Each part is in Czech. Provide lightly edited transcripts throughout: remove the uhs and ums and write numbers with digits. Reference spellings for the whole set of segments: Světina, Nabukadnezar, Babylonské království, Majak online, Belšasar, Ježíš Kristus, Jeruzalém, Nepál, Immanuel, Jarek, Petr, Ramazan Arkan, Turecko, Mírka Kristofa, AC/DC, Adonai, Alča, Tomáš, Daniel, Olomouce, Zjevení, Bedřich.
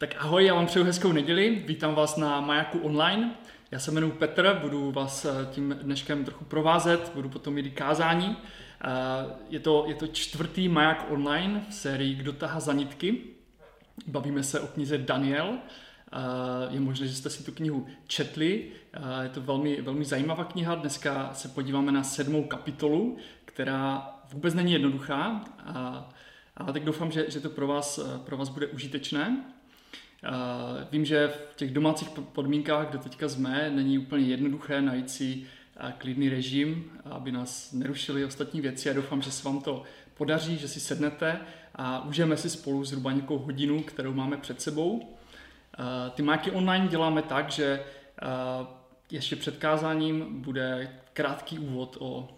Tak ahoj, já vám přeju hezkou neděli, vítám vás na Majaku online. Já se jmenuji Petr, budu vás tím dneškem trochu provázet, budu potom mít kázání. Je to čtvrtý Majak online v sérii Kdo tahá za nitky. Bavíme se o knize Daniel. Je možné, že jste si tu knihu četli. Je to velmi, velmi zajímavá kniha. Dneska se podíváme na 7. kapitolu, která vůbec není jednoduchá, ale tak doufám, že to pro vás bude užitečné. Vím, že v těch domácích podmínkách, kde teďka jsme, není úplně jednoduché najít si klidný režim, aby nás nerušily ostatní věci. Já doufám, že se vám to podaří, že si sednete a užijeme si spolu zhruba nějakou hodinu, kterou máme před sebou. Ty Majaky online děláme tak, že ještě před kázáním bude krátký úvod o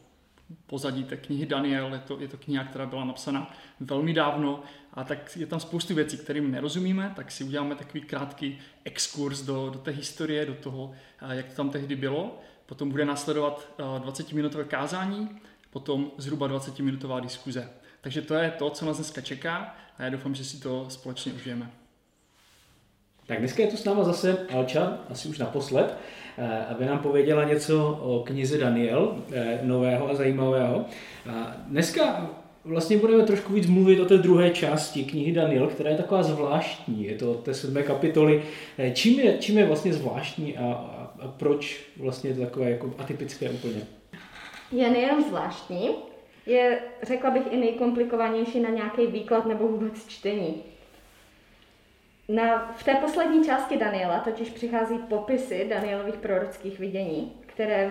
pozadí té knihy Daniel. Je to kniha, která byla napsána velmi dávno a tak je tam spoustu věcí, kterým nerozumíme, tak si uděláme takový krátký exkurs do té historie, do toho, jak to tam tehdy bylo. Potom bude následovat 20-minutové kázání, potom zhruba 20-minutová diskuze. Takže to je to, co nás dneska čeká a já doufám, že si to společně užijeme. Tak dneska je tu s náma zase Alča, asi už naposled, aby nám pověděla něco o knize Daniel, nového a zajímavého. Dneska vlastně budeme trošku víc mluvit o té druhé části knihy Daniel, která je taková zvláštní, je to od té 7. kapitoly. Čím je vlastně zvláštní a proč vlastně je to takové jako atypické úplně? Je nejenom zvláštní, je, řekla bych, i nejkomplikovanější na nějaký výklad nebo vůbec čtení. V té poslední části Daniela totiž přichází popisy Danielových prorockých vidění, které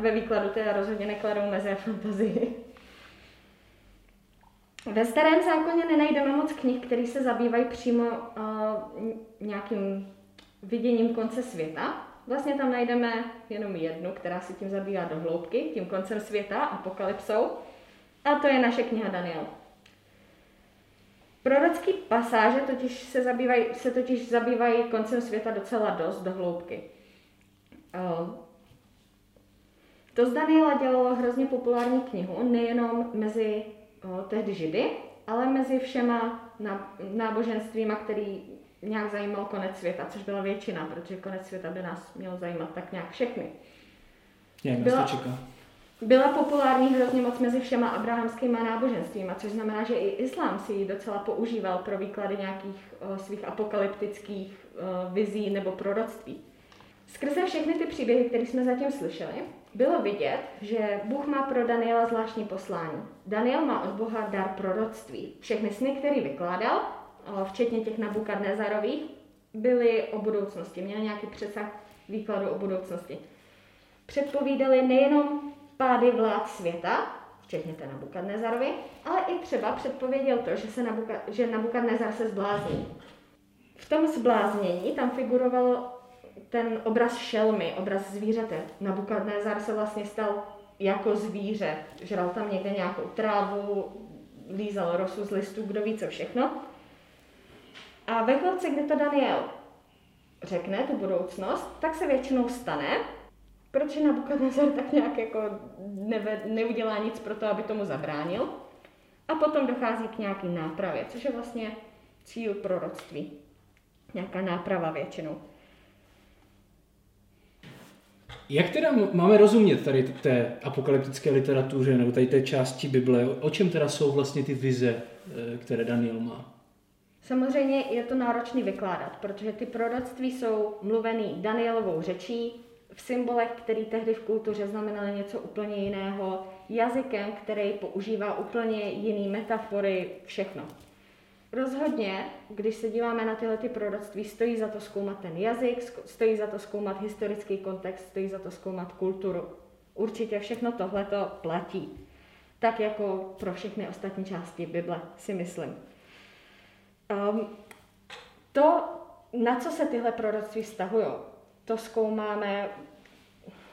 ve výkladu teda rozhodně nekladou mezi fantazii. Ve Starém zákoně nenajdeme moc knih, které se zabývají přímo nějakým viděním konce světa. Vlastně tam najdeme jenom jednu, která se tím zabývá do hloubky, tím koncem světa, apokalypsou. A to je naše kniha Daniel. Prorocké pasáže totiž se zabývají koncem světa docela dost do hloubky. To z Daniela dělalo hrozně populární knihu, nejenom mezi tehdy Židy, ale mezi všema náboženstvíma, který nějak zajímal konec světa, což byla většina, protože konec světa by nás měl zajímat tak nějak všechny. Byla populární hrozně moc mezi všema abrahamskýma náboženstvíma, což znamená, že i islám si ji docela používal pro výklady nějakých svých apokalyptických vizí nebo proroctví. Skrze všechny ty příběhy, které jsme zatím slyšeli, bylo vidět, že Bůh má pro Daniela zvláštní poslání. Daniel má od Boha dar proroctví. Všechny sny, které vykládal, včetně těch Nabukadnezarových, byly o budoucnosti, měly nějaký přesah výkladu o budoucnosti. Předpovídali nejenom pády vlád světa, včetně té Nabukadnezarovi, ale i třeba předpověděl to, že Nabukadnezar se zblázní. V tom zbláznění tam figuroval ten obraz šelmy, obraz zvířete. Nabukadnezar se vlastně stal jako zvíře, žral tam někde nějakou trávu, lízal rosu z listů, kdo ví co všechno. A ve chvilce, kdy to Daniel řekne, tu budoucnost, tak se většinou stane, protože Nabukadnezar tak nějak jako neudělá nic pro to, aby tomu zabránil. A potom dochází k nějaký nápravě, což je vlastně cíl proroctví. Nějaká náprava většinou. Jak teda máme rozumět tady té apokalyptické literatuře nebo tady té části Bible? O čem teda jsou vlastně ty vize, které Daniel má? Samozřejmě je to náročný vykládat, protože ty proroctví jsou mluvený Danielovou řečí, v symbolech, který tehdy v kultuře znamenaly něco úplně jiného, jazykem, který používá úplně jiný metafory, všechno. Rozhodně, když se díváme na tyhle ty proroctví, stojí za to zkoumat ten jazyk, stojí za to zkoumat historický kontext, stojí za to zkoumat kulturu. Určitě všechno tohleto platí. Tak jako pro všechny ostatní části Bible, si myslím. To, na co se tyhle proroctví vztahují, to zkoumáme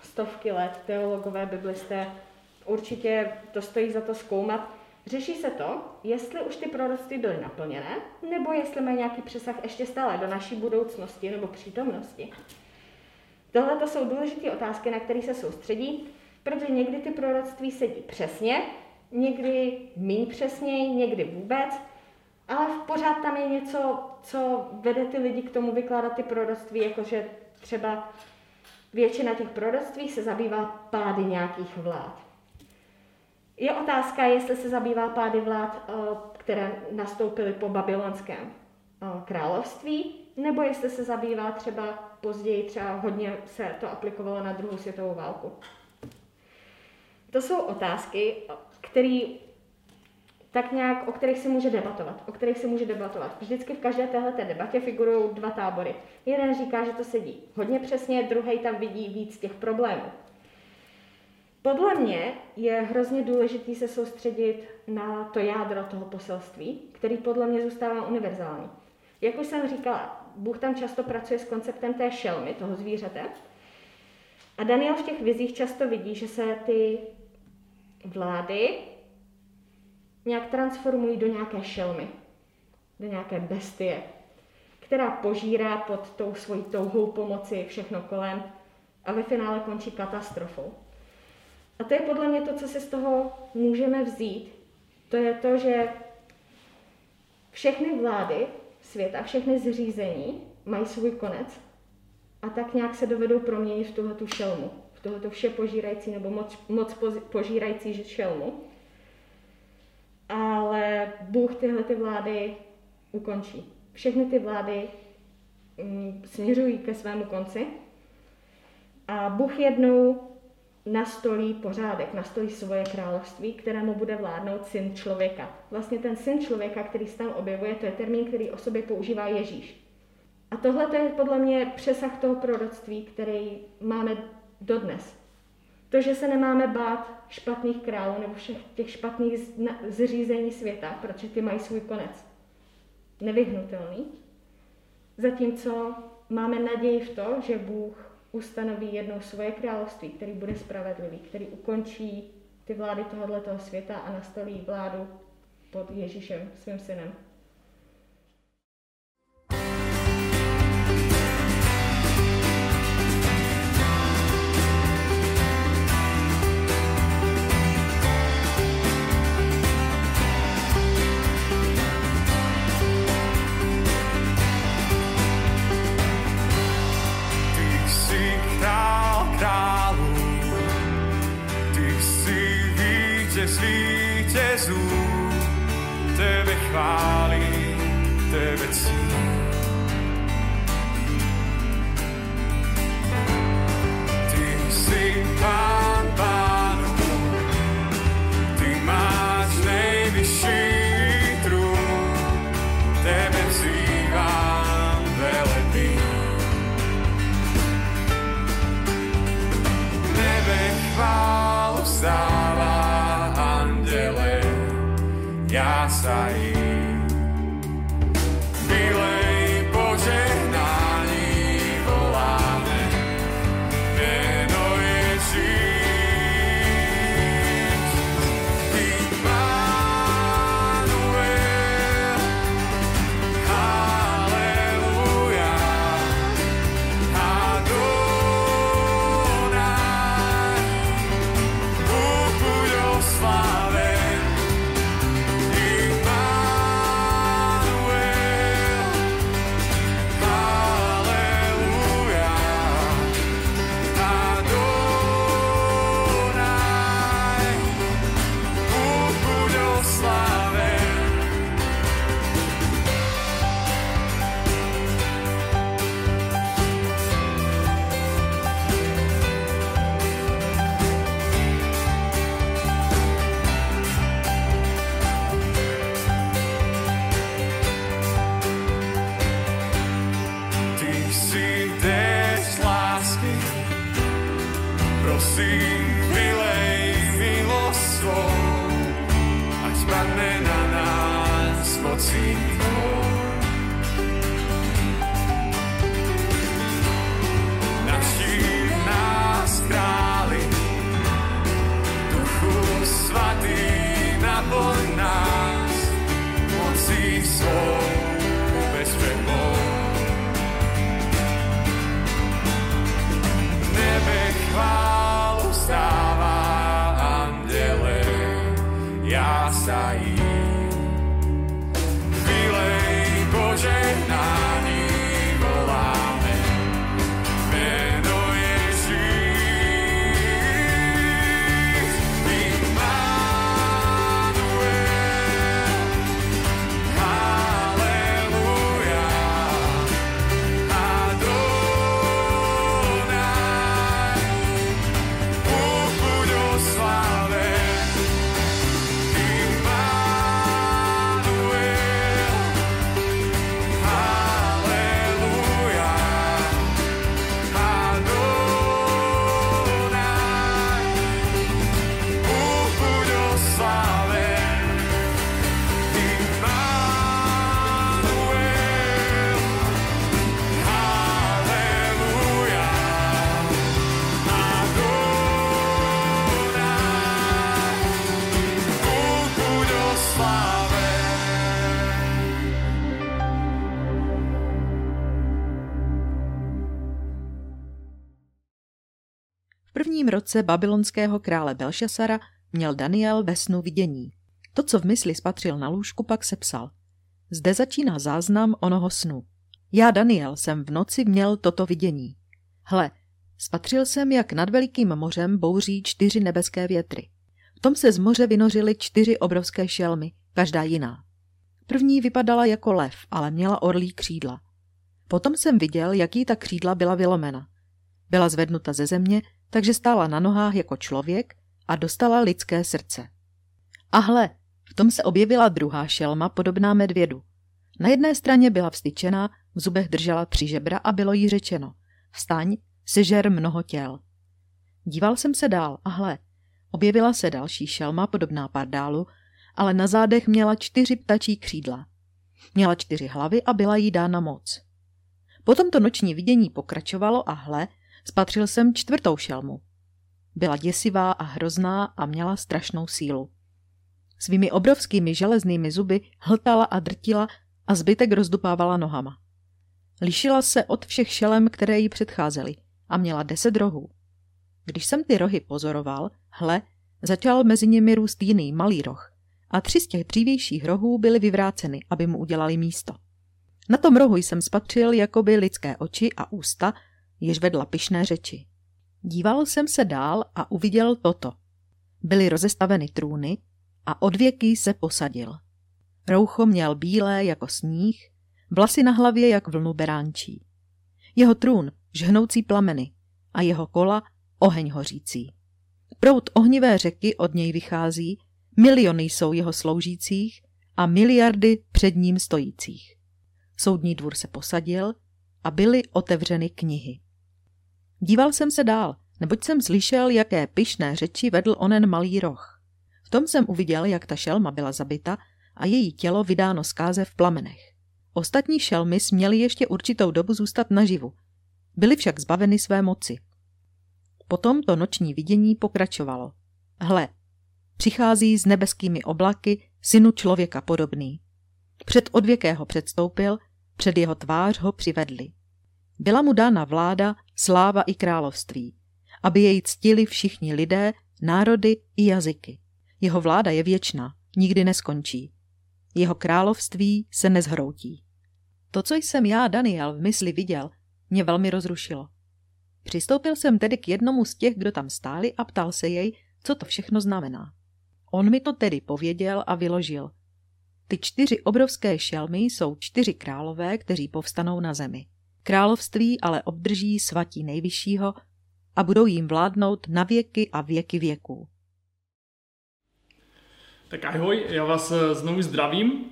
stovky let, teologové, biblisté, určitě to stojí za to zkoumat. Řeší se to, jestli už ty proroctví byly naplněné, nebo jestli mají nějaký přesah ještě stále do naší budoucnosti nebo přítomnosti. Tohle to jsou důležité otázky, na které se soustředí, protože někdy ty proroctví sedí přesně, někdy míň přesně, někdy vůbec. Ale pořád tam je něco, co vede ty lidi k tomu vykládat ty proroctví, jakože třeba většina těch proroctví se zabývá pády nějakých vlád. Je otázka, jestli se zabývá pády vlád, které nastoupily po Babylonském království, nebo jestli se zabývá třeba později, třeba hodně se to aplikovalo na druhou světovou válku. To jsou otázky, o kterých se může debatovat. Vždycky v každé téhleté debatě figurují dva tábory. Jeden říká, že to sedí hodně přesně, druhý tam vidí víc těch problémů. Podle mě je hrozně důležité se soustředit na to jádro toho poselství, který podle mě zůstává univerzální. Jak už jsem říkala, Bůh tam často pracuje s konceptem té šelmy, toho zvířete. A Daniel v těch vizích často vidí, že se ty vlády nějak transformují do nějaké šelmy, do nějaké bestie, která požírá pod tou svojí touhou pomoci všechno kolem a ve finále končí katastrofou. A to je podle mě to, co si z toho můžeme vzít. To je to, že všechny vlády světa, všechny zřízení mají svůj konec a tak nějak se dovedou proměnit v tuhletu šelmu, v tuhletu vše požírající nebo moc požírající šelmu. Ale Bůh tyhle ty vlády ukončí. Všechny ty vlády směřují ke svému konci a Bůh jednou nastolí pořádek, nastolí svoje království, kterému bude vládnout syn člověka. Vlastně ten syn člověka, který se tam objevuje, to je termín, který o sobě používá Ježíš. A tohle to je podle mě přesah toho proroctví, který máme dodnes. To, že se nemáme bát špatných králů nebo všech těch špatných zřízení světa, protože ty mají svůj konec. Nevyhnutelný. Zatímco máme naději v to, že Bůh ustanoví jednou svoje království, který bude spravedlivý, který ukončí ty vlády tohoto světa a nastolí vládu pod Ježíšem, svým synem. Vítězů, tebe chválí, tebe ctí. Ty jsi Pán pánů, ty máš nejvyšší trůn, tebe vzývám velebí. Tebe chvál vzdává, já sajím. Milej požehnání voláme, jméno Ježíš. Immanuel, haleluja, Adonai, Bůh buď osláven. Já sajím. požehnání voláme, jméno Ježíš, Immanuel, haleluja, Adonai, Bůh buď osláven. V prvním roce babylonského krále Belšasara měl Daniel ve snu vidění. To, co v mysli spatřil na lůžku, pak sepsal. Zde začíná záznam onoho snu. Já, Daniel, jsem v noci měl toto vidění. Hle, spatřil jsem, jak nad velikým mořem bouří 4 nebeské větry. V tom se z moře vynořily 4 obrovské šelmy, každá jiná. První vypadala jako lev, ale měla orlí křídla. Potom jsem viděl, jak jí ta křídla byla vylomena. Byla zvednuta ze země, takže stála na nohách jako člověk a dostala lidské srdce. A hle, v tom se objevila druhá šelma podobná medvědu. Na jedné straně byla vztyčená, v zubech držela 3 žebra a bylo jí řečeno: vstaň, sežer mnoho těl. Díval jsem se dál a hle, objevila se další šelma podobná pardálu, ale na zádech měla 4 ptačí křídla. Měla 4 hlavy a byla jí dána moc. Po tomto noční vidění pokračovalo a hle, spatřil jsem 4. šelmu. Byla děsivá a hrozná a měla strašnou sílu. Svými obrovskými železnými zuby hltala a drtila a zbytek rozdupávala nohama. Lišila se od všech šelem, které jí předcházely, a měla 10 rohů. Když jsem ty rohy pozoroval, hle, začal mezi nimi růst jiný malý roh a 3 z těch dřívějších rohů byly vyvráceny, aby mu udělali místo. Na tom rohu jsem spatřil jakoby lidské oči a ústa, jež vedla pyšné řeči. Díval jsem se dál a uviděl toto. Byly rozestaveny trůny a odvěky se posadil. Roucho měl bílé jako sníh, vlasy na hlavě jak vlnu beránčí. Jeho trůn žhnoucí plameny a jeho kola oheň hořící. Proud ohnivé řeky od něj vychází, miliony jsou jeho sloužících a miliardy před ním stojících. Soudní dvůr se posadil a byly otevřeny knihy. Díval jsem se dál, neboť jsem slyšel, jaké pyšné řeči vedl onen malý roh. V tom jsem uviděl, jak ta šelma byla zabita a její tělo vydáno zkáze v plamenech. Ostatní šelmy směly ještě určitou dobu zůstat naživu. Byly však zbaveny své moci. Potom to noční vidění pokračovalo. Hle, přichází s nebeskými oblaky synu člověka podobný. Před odvěkého předstoupil, před jeho tvář ho přivedli. Byla mu dána vláda, sláva i království, aby jej ctili všichni lidé, národy i jazyky. Jeho vláda je věčná, nikdy neskončí. Jeho království se nezhroutí. To, co jsem já, Daniel, v mysli viděl, mě velmi rozrušilo. Přistoupil jsem tedy k jednomu z těch, kdo tam stáli, a ptal se jej, co to všechno znamená. On mi to tedy pověděl a vyložil. Ty 4 obrovské šelmy jsou 4 králové, kteří povstanou na zemi. Království ale obdrží svatí nejvyššího a budou jim vládnout na věky a věky věků. Tak ahoj, já vás znovu zdravím.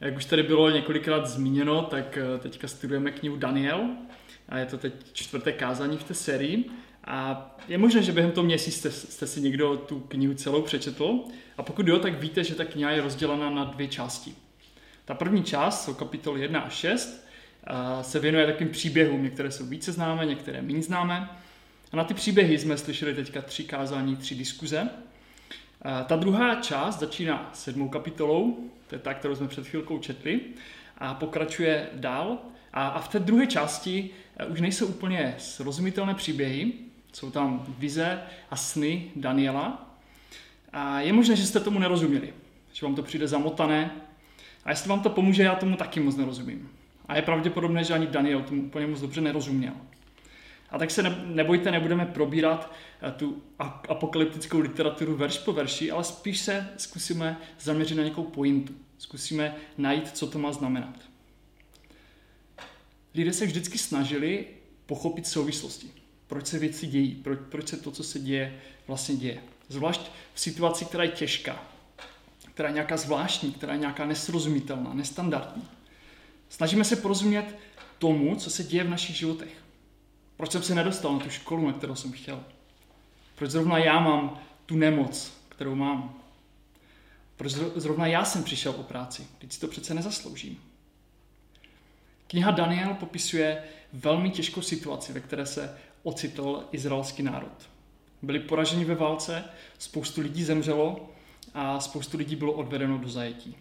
Jak už tady bylo několikrát zmíněno, tak teďka studujeme knihu Daniel a je to teď 4. kázání v té sérii. A je možné, že během toho měsíce jste si někdo tu knihu celou přečetl. A pokud jo, tak víte, že ta kniha je rozdělena na 2 části. Ta první část, jsou kapitoly 1 a 6, se věnuje takovým příběhům. Některé jsou více známé, některé méně známé. A na ty příběhy jsme slyšeli teďka 3 kázání, 3 diskuze. Ta druhá část začíná 7. kapitolou, to je ta, kterou jsme před chvilkou četli, a pokračuje dál. A v té druhé části už nejsou úplně srozumitelné příběhy, jsou tam vize a sny Daniela. A je možné, že jste tomu nerozuměli, že vám to přijde zamotané, A jestli vám to pomůže, já tomu taky moc nerozumím. A je pravděpodobné, že ani Daniel tomu úplně moc dobře nerozuměl. A tak se nebojte, nebudeme probírat tu apokalyptickou literaturu verš po verši, ale spíš se zkusíme zaměřit na nějakou pointu. Zkusíme najít, co to má znamenat. Lidé se vždycky snažili pochopit souvislosti. Proč se věci dějí, proč se to, co se děje, vlastně děje. Zvlášť v situaci, která je těžká, která je nějaká zvláštní, která je nějaká nesrozumitelná, nestandardní. Snažíme se porozumět tomu, co se děje v našich životech. Proč jsem se nedostal na tu školu, na kterou jsem chtěl? Proč zrovna já mám tu nemoc, kterou mám? Proč zrovna já jsem přišel o práci? Teď si to přece nezasloužím. Kniha Daniel popisuje velmi těžkou situaci, ve které se ocitl izraelský národ. Byli poraženi ve válce, spoustu lidí zemřelo a spoustu lidí bylo odvedeno do zajetí.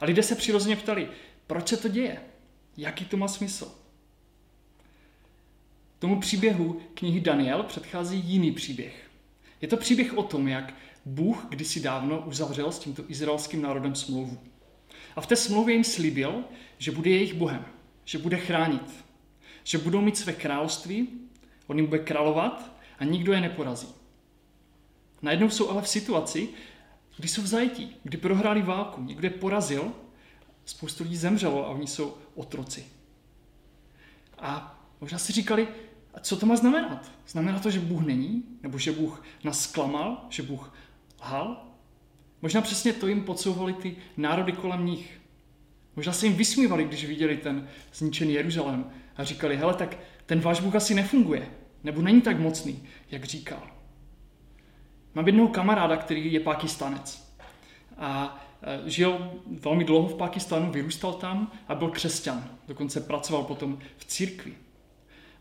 A lidé se přirozeně ptali, proč se to děje? Jaký to má smysl? Tomu příběhu knihy Daniel předchází jiný příběh. Je to příběh o tom, jak Bůh kdysi dávno uzavřel s tímto izraelským národem smlouvu. A v té smlouvě jim slibil, že bude jejich Bohem, že bude chránit, že budou mít své království, on jim bude královat a nikdo je neporazí. Najednou jsou ale v situaci, kdy jsou v zajetí, kdy prohráli válku, někdo je porazil, spoustu lidí zemřelo a oni jsou otroci. A možná si říkali, co to má znamenat? Znamená to, že Bůh není? Nebo že Bůh nás zklamal? Že Bůh lhal? Možná přesně to jim podsouvali ty národy kolem nich. Možná se jim vysmívali, když viděli ten zničený Jeruzalém a říkali, hele, tak ten váš Bůh asi nefunguje, nebo není tak mocný, jak říkal. Mám jednoho kamaráda, který je Pákistanec a žil velmi dlouho v Pákistánu, vyrůstal tam a byl křesťan, dokonce pracoval potom v církvi.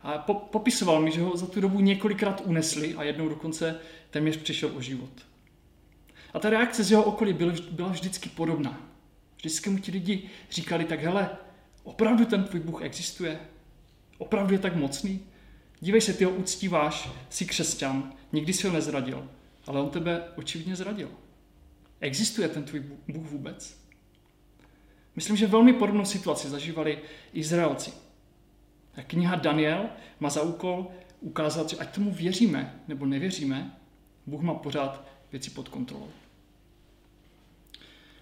A popisoval mi, že ho za tu dobu několikrát unesli a jednou dokonce téměř přišel o život. A ta reakce z jeho okolí byla vždycky podobná. Vždycky mu ti lidi říkali, tak hele, opravdu ten tvůj Bůh existuje? Opravdu je tak mocný? Dívej se, ty ho uctíváš, jsi křesťan, nikdy si ho nezradil, ale on tebe očividně zradil. Existuje ten tvůj Bůh vůbec? Myslím, že velmi podobnou situaci zažívali Izraelci. A kniha Daniel má za úkol ukázat, že ať tomu věříme nebo nevěříme, Bůh má pořád věci pod kontrolou.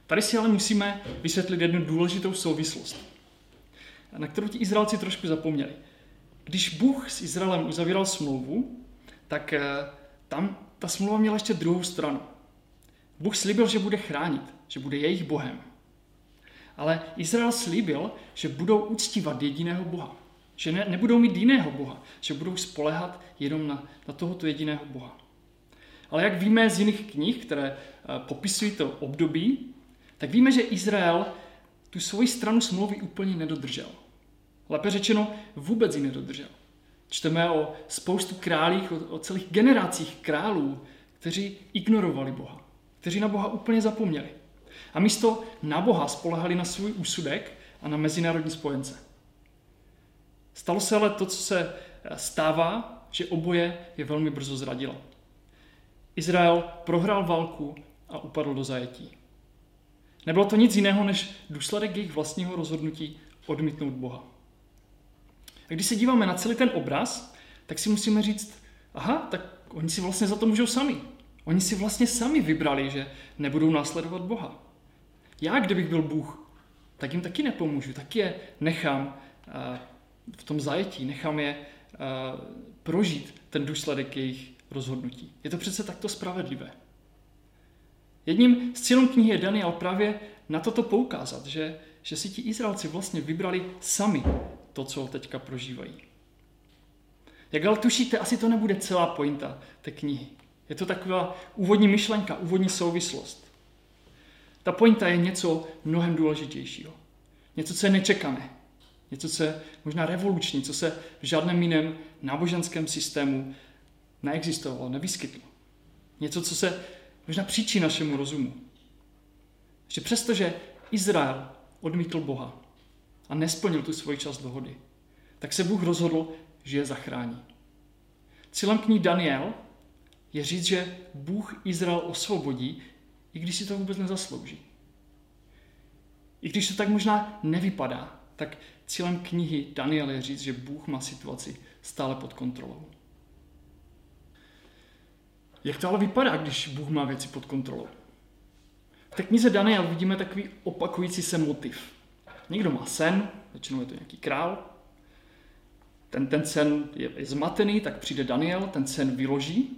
Tady si ale musíme vysvětlit jednu důležitou souvislost, na kterou ti Izraelci trošku zapomněli. Když Bůh s Izraelem uzavíral smlouvu, tak tam ta smlouva měla ještě druhou stranu. Bůh slíbil, že bude chránit, že bude jejich Bohem. Ale Izrael slíbil, že budou uctívat jediného Boha. Že nebudou mít jiného Boha, že budou spoléhat jenom na tohoto jediného Boha. Ale jak víme z jiných knih, které popisují to období, tak víme, že Izrael tu svoji stranu smlouvy úplně nedodržel. Lépe řečeno, vůbec ji nedodržel. Čteme o spoustu králích, o celých generacích králů, kteří ignorovali Boha, kteří na Boha úplně zapomněli. A místo na Boha spoléhali na svůj úsudek a na mezinárodní spojence. Stalo se ale to, co se stává, že oboje je velmi brzo zradilo. Izrael prohrál válku a upadl do zajetí. Nebylo to nic jiného, než důsledek jejich vlastního rozhodnutí odmítnout Boha. A když se díváme na celý ten obraz, tak si musíme říct, aha, tak oni si vlastně za to můžou sami. Oni si vlastně sami vybrali, že nebudou následovat Boha. Já, kdybych byl Bůh, tak jim taky nepomůžu, taky je nechám v tom zajetí, nechám je prožít ten důsledek jejich rozhodnutí. Je to přece takto spravedlivé. Jedním z cílů knihy je Daniel právě na toto poukázat, že si ti Izraelci vlastně vybrali sami to, co teďka prožívají. Jak ale tušíte, asi to nebude celá pointa té knihy. Je to taková úvodní myšlenka, úvodní souvislost. Ta pointa je něco mnohem důležitějšího. Něco, co je nečekané. Něco, co je možná revoluční, co se v žádném jiném náboženském systému neexistovalo, nevyskytlo. Něco, co se možná příčí našemu rozumu. Že přestože Izrael odmítl Boha a nesplnil tu svoji část dohody, tak se Bůh rozhodl, že je zachrání. Cílem knihy Daniel je říct, že Bůh Izrael osvobodí, i když si to vůbec nezaslouží. I když to tak možná nevypadá, tak cílem knihy Daniel je říct, že Bůh má situaci stále pod kontrolou. Jak to ale vypadá, když Bůh má věci pod kontrolou? V té knize Daniel vidíme takový opakující se motiv. Někdo má sen, většinou je to nějaký král. Ten sen je zmatený, tak přijde Daniel, ten sen vyloží.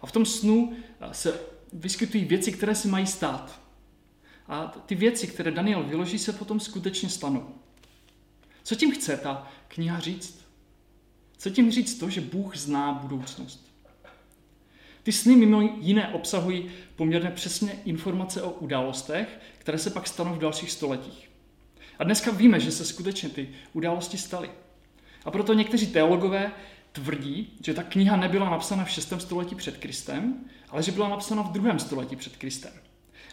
A v tom snu se vyskytují věci, které se mají stát. A ty věci, které Daniel vyloží, se potom skutečně stanou. Co tím chce ta kniha říct? Co tím říct to, že Bůh zná budoucnost? Ty sny mimo jiné obsahují poměrně přesně informace o událostech, které se pak stanou v dalších stoletích. A dneska víme, že se skutečně ty události staly. A proto někteří teologové tvrdí, že ta kniha nebyla napsána v 6. století před Kristem, ale že byla napsána v 2. století před Kristem.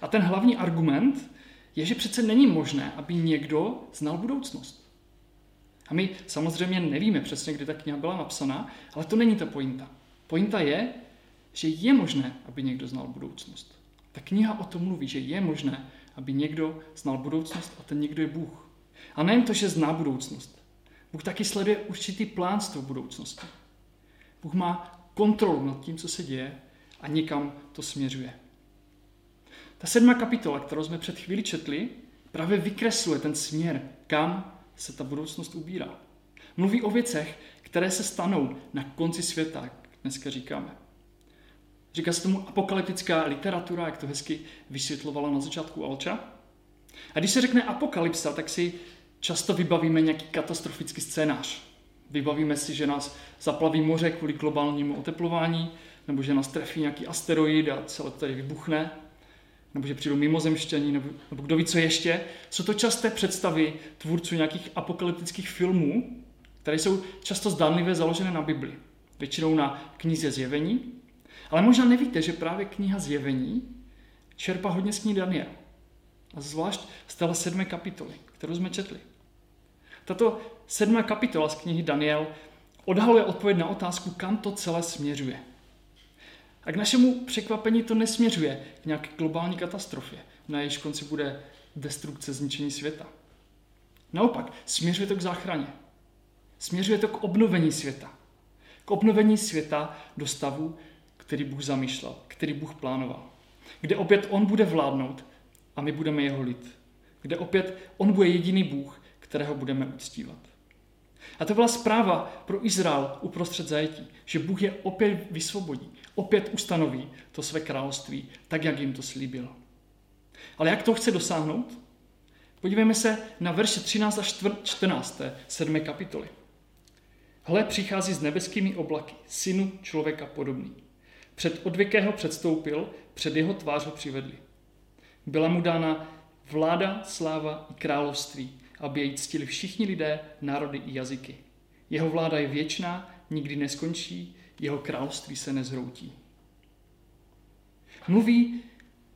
A ten hlavní argument je, že přece není možné, aby někdo znal budoucnost. A my samozřejmě nevíme přesně, kdy ta kniha byla napsaná, ale to není ta pointa. Pointa je, že je možné, aby někdo znal budoucnost. Ta kniha o tom mluví, že je možné, aby někdo znal budoucnost a ten někdo je Bůh. A nejen to, že zná budoucnost. Bůh taky sleduje určitý plán s tou budoucností. Bůh má kontrolu nad tím, co se děje a někam to směřuje. Ta 7. kapitola, kterou jsme před chvíli četli, právě vykresluje ten směr, kam se ta budoucnost ubírá. Mluví o věcech, které se stanou na konci světa, jak dneska říkáme. Říká se tomu apokalyptická literatura, jak to hezky vysvětlovala na začátku Alča. A když se řekne apokalypsa, tak si často vybavíme nějaký katastrofický scénář. Vybavíme si, že nás zaplaví moře kvůli globálnímu oteplování, nebo že nás trefí nějaký asteroid a celé to tady vybuchne, nebo že přijdou mimozemšťaní, nebo kdo ví co ještě. Jsou to časté představy tvůrců nějakých apokalyptických filmů, které jsou často zdánlivě založené na Bibli. Většinou na knize Zjevení. Ale možná nevíte, že právě kniha Zjevení čerpá hodně z knihy Daniel. A zvlášť z té 7. kapitoly, kterou jsme četli. Tato 7. kapitola z knihy Daniel odhaluje odpověď na otázku, kam to celé směřuje. A k našemu překvapení to nesměřuje k nějaké globální katastrofě, na jejíž konci bude destrukce, zničení světa. Naopak, směřuje to k záchraně. Směřuje to k obnovení světa. K obnovení světa do stavu, který Bůh zamýšlel, který Bůh plánoval. Kde opět on bude vládnout a my budeme jeho lid. Kde opět on bude jediný Bůh, kterého budeme uctívat. A to byla zpráva pro Izrael uprostřed zajetí, že Bůh je opět vysvobodí, opět ustanoví to své království, tak, jak jim to slíbil. Ale jak to chce dosáhnout? Podívejme se na verše 13 až 14. 7. kapitoly. Hle, přichází s nebeskými oblaky, synu člověka podobný. Před odvěkého předstoupil, před jeho tvář ho přivedli. Byla mu dána vláda, sláva i království, aby jej ctili všichni lidé, národy i jazyky. Jeho vláda je věčná, nikdy neskončí, jeho království se nezhroutí.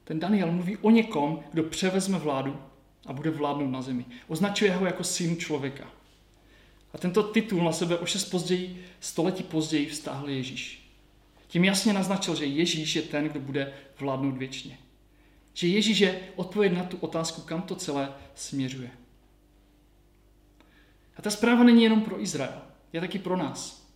Ten Daniel mluví o někom, kdo převezme vládu a bude vládnout na zemi. Označuje ho jako syn člověka. A tento titul na sebe o 6 století později vztáhl Ježíš. Tím jasně naznačil, že Ježíš je ten, kdo bude vládnout věčně. Že Ježíš je odpověď na tu otázku, kam to celé směřuje. A ta zpráva není jenom pro Izrael, je taky pro nás.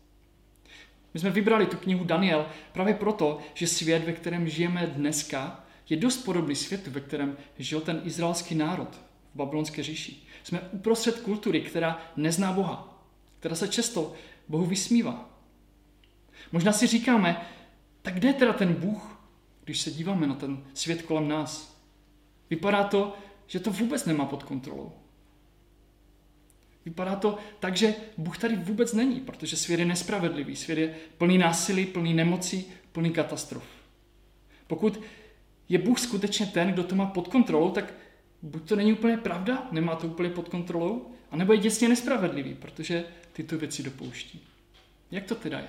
My jsme vybrali tu knihu Daniel právě proto, že svět, ve kterém žijeme dneska, je dost podobný světu, ve kterém žil ten izraelský národ v Babylonské říši. Jsme uprostřed kultury, která nezná Boha, která se často Bohu vysmívá. Možná si říkáme, tak kde je teda ten Bůh, když se díváme na ten svět kolem nás? Vypadá to, že to vůbec nemá pod kontrolou. Vypadá to tak, že Bůh tady vůbec není, protože svět je nespravedlivý, svět je plný násilí, plný nemocí, plný katastrof. Pokud je Bůh skutečně ten, kdo to má pod kontrolou, tak buď to není úplně pravda, nemá to úplně pod kontrolou, anebo je děsně nespravedlivý, protože tyto věci dopouští. Jak to teda je?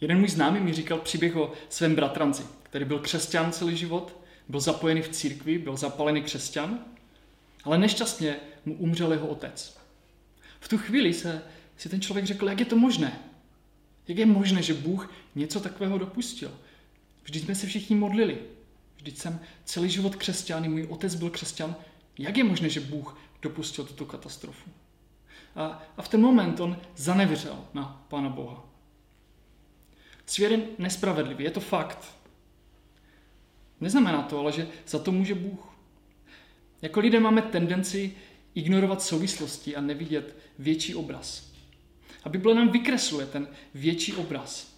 Jeden můj známý mi říkal příběh o svém bratranci, který byl křesťan celý život, byl zapojený v církvi, byl zapalený křesťan, ale nešťastně mu umřel jeho otec. V tu chvíli si ten člověk řekl, jak je to možné? Jak je možné, že Bůh něco takového dopustil? Vždyť jsme se všichni modlili, Vždyť jsem celý život křesťan, i můj otec byl křesťan. Jak je možné, že Bůh dopustil tuto katastrofu? A v ten moment on zanevěřil na Pána Boha. Svět je nespravedlivý, je to fakt. Neznamená to ale, že za to může Bůh. Jako lidé máme tendenci ignorovat souvislosti a nevidět větší obraz. A Bible nám vykresluje ten větší obraz.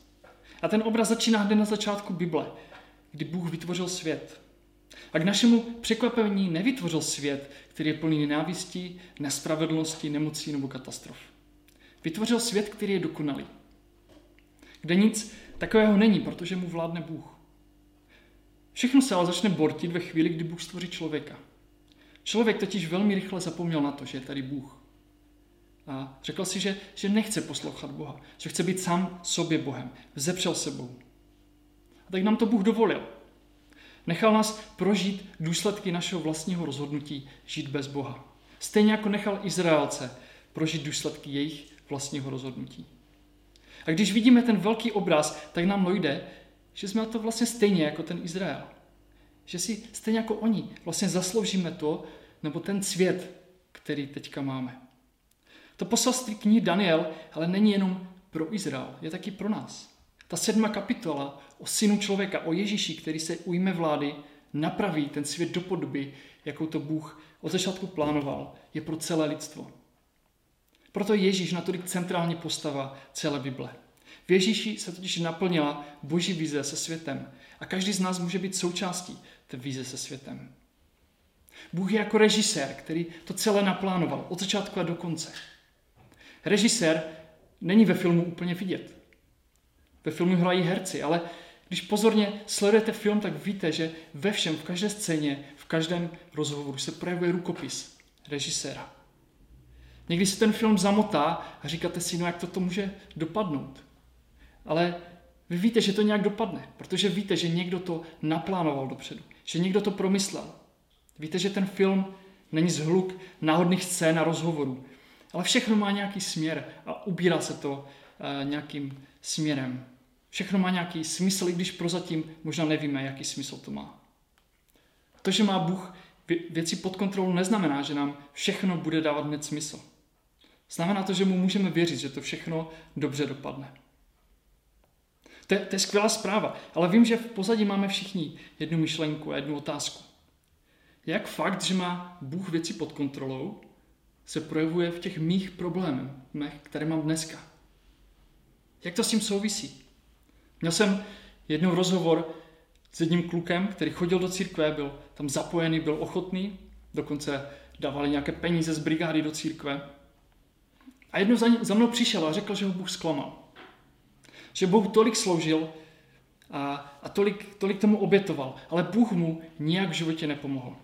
A ten obraz začíná hned na začátku Bible, kdy Bůh vytvořil svět. A k našemu překvapení nevytvořil svět, který je plný nenávistí, nespravedlnosti, nemocí nebo katastrof. Vytvořil svět, který je dokonalý. Kde nic takového není, protože mu vládne Bůh. Všechno se ale začne bortit ve chvíli, kdy Bůh stvoří člověka. Člověk totiž velmi rychle zapomněl na to, že je tady Bůh. A řekl si, že nechce poslouchat Boha, že chce být sám sobě Bohem. Vzepřel se Bohu. A tak nám to Bůh dovolil. Nechal nás prožít důsledky našeho vlastního rozhodnutí žít bez Boha. Stejně jako nechal Izraelce prožít důsledky jejich vlastního rozhodnutí. A když vidíme ten velký obraz, tak nám dojde, že jsme to vlastně stejně jako ten Izrael. Že si stejně jako oni vlastně zasloužíme to, nebo ten svět, který teďka máme. To poselství knihy Daniel ale není jenom pro Izrael, je taky pro nás. Ta 7. kapitola o synu člověka, o Ježíši, který se ujme vlády, napraví ten svět do podoby, jakou to Bůh od začátku plánoval, je pro celé lidstvo. Proto Ježíš natolik centrální postava celé Bible. V Ježíši se totiž naplnila Boží vize se světem a každý z nás může být součástí té vize se světem. Bůh je jako režisér, který to celé naplánoval od začátku a do konce. Režisér není ve filmu úplně vidět. Ve filmu hrají herci, ale když pozorně sledujete film, tak víte, že ve všem, v každé scéně, v každém rozhovoru se projevuje rukopis režiséra. Někdy se ten film zamotá a říkáte si, no jak to může dopadnout. Ale vy víte, že to nějak dopadne, protože víte, že někdo to naplánoval dopředu, že někdo to promyslel. Víte, že ten film není zhluk náhodných scén a rozhovorů, ale všechno má nějaký směr a ubírá se to nějakým směrem. Všechno má nějaký smysl, i když prozatím možná nevíme, jaký smysl to má. To, že má Bůh věci pod kontrolou, neznamená, že nám všechno bude dávat hned smysl. Znamená to, že mu můžeme věřit, že to všechno dobře dopadne. To je skvělá zpráva, ale vím, že v pozadí máme všichni jednu myšlenku a jednu otázku. Jak fakt, že má Bůh věci pod kontrolou, se projevuje v těch mých problémech, které mám dneska? Jak to s tím souvisí? Měl jsem jednou rozhovor s jedním klukem, který chodil do církve, byl tam zapojený, byl ochotný, dokonce dávali nějaké peníze z brigády do církve. A jednou za mnou přišel a řekl, že ho Bůh zklamal. Že Bohu tolik sloužil a tolik tomu obětoval, ale Bůh mu nijak v životě nepomohl.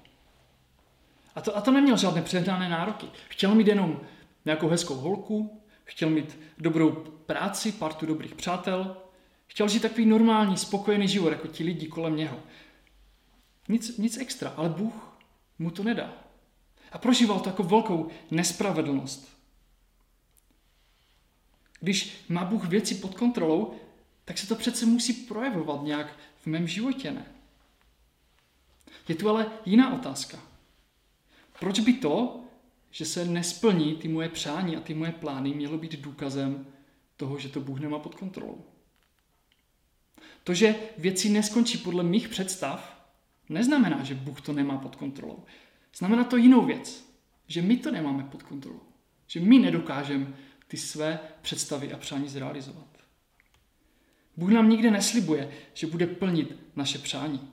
A to neměl žádné přehnané nároky. Chtěl mít jenom nějakou hezkou holku, chtěl mít dobrou práci, partu dobrých přátel, chtěl žít takový normální, spokojený život, jako ti lidi kolem něho. Nic extra, ale Bůh mu to nedá. A prožíval to jako velkou nespravedlnost. Když má Bůh věci pod kontrolou, tak se to přece musí projevovat nějak v mém životě, ne? Je tu ale jiná otázka. Proč by to, že se nesplní ty moje přání a ty moje plány, mělo být důkazem toho, že to Bůh nemá pod kontrolou? To, že věci neskončí podle mých představ, neznamená, že Bůh to nemá pod kontrolou. Znamená to jinou věc, že my to nemáme pod kontrolou, že my nedokážeme ty své představy a přání zrealizovat. Bůh nám nikde neslibuje, že bude plnit naše přání.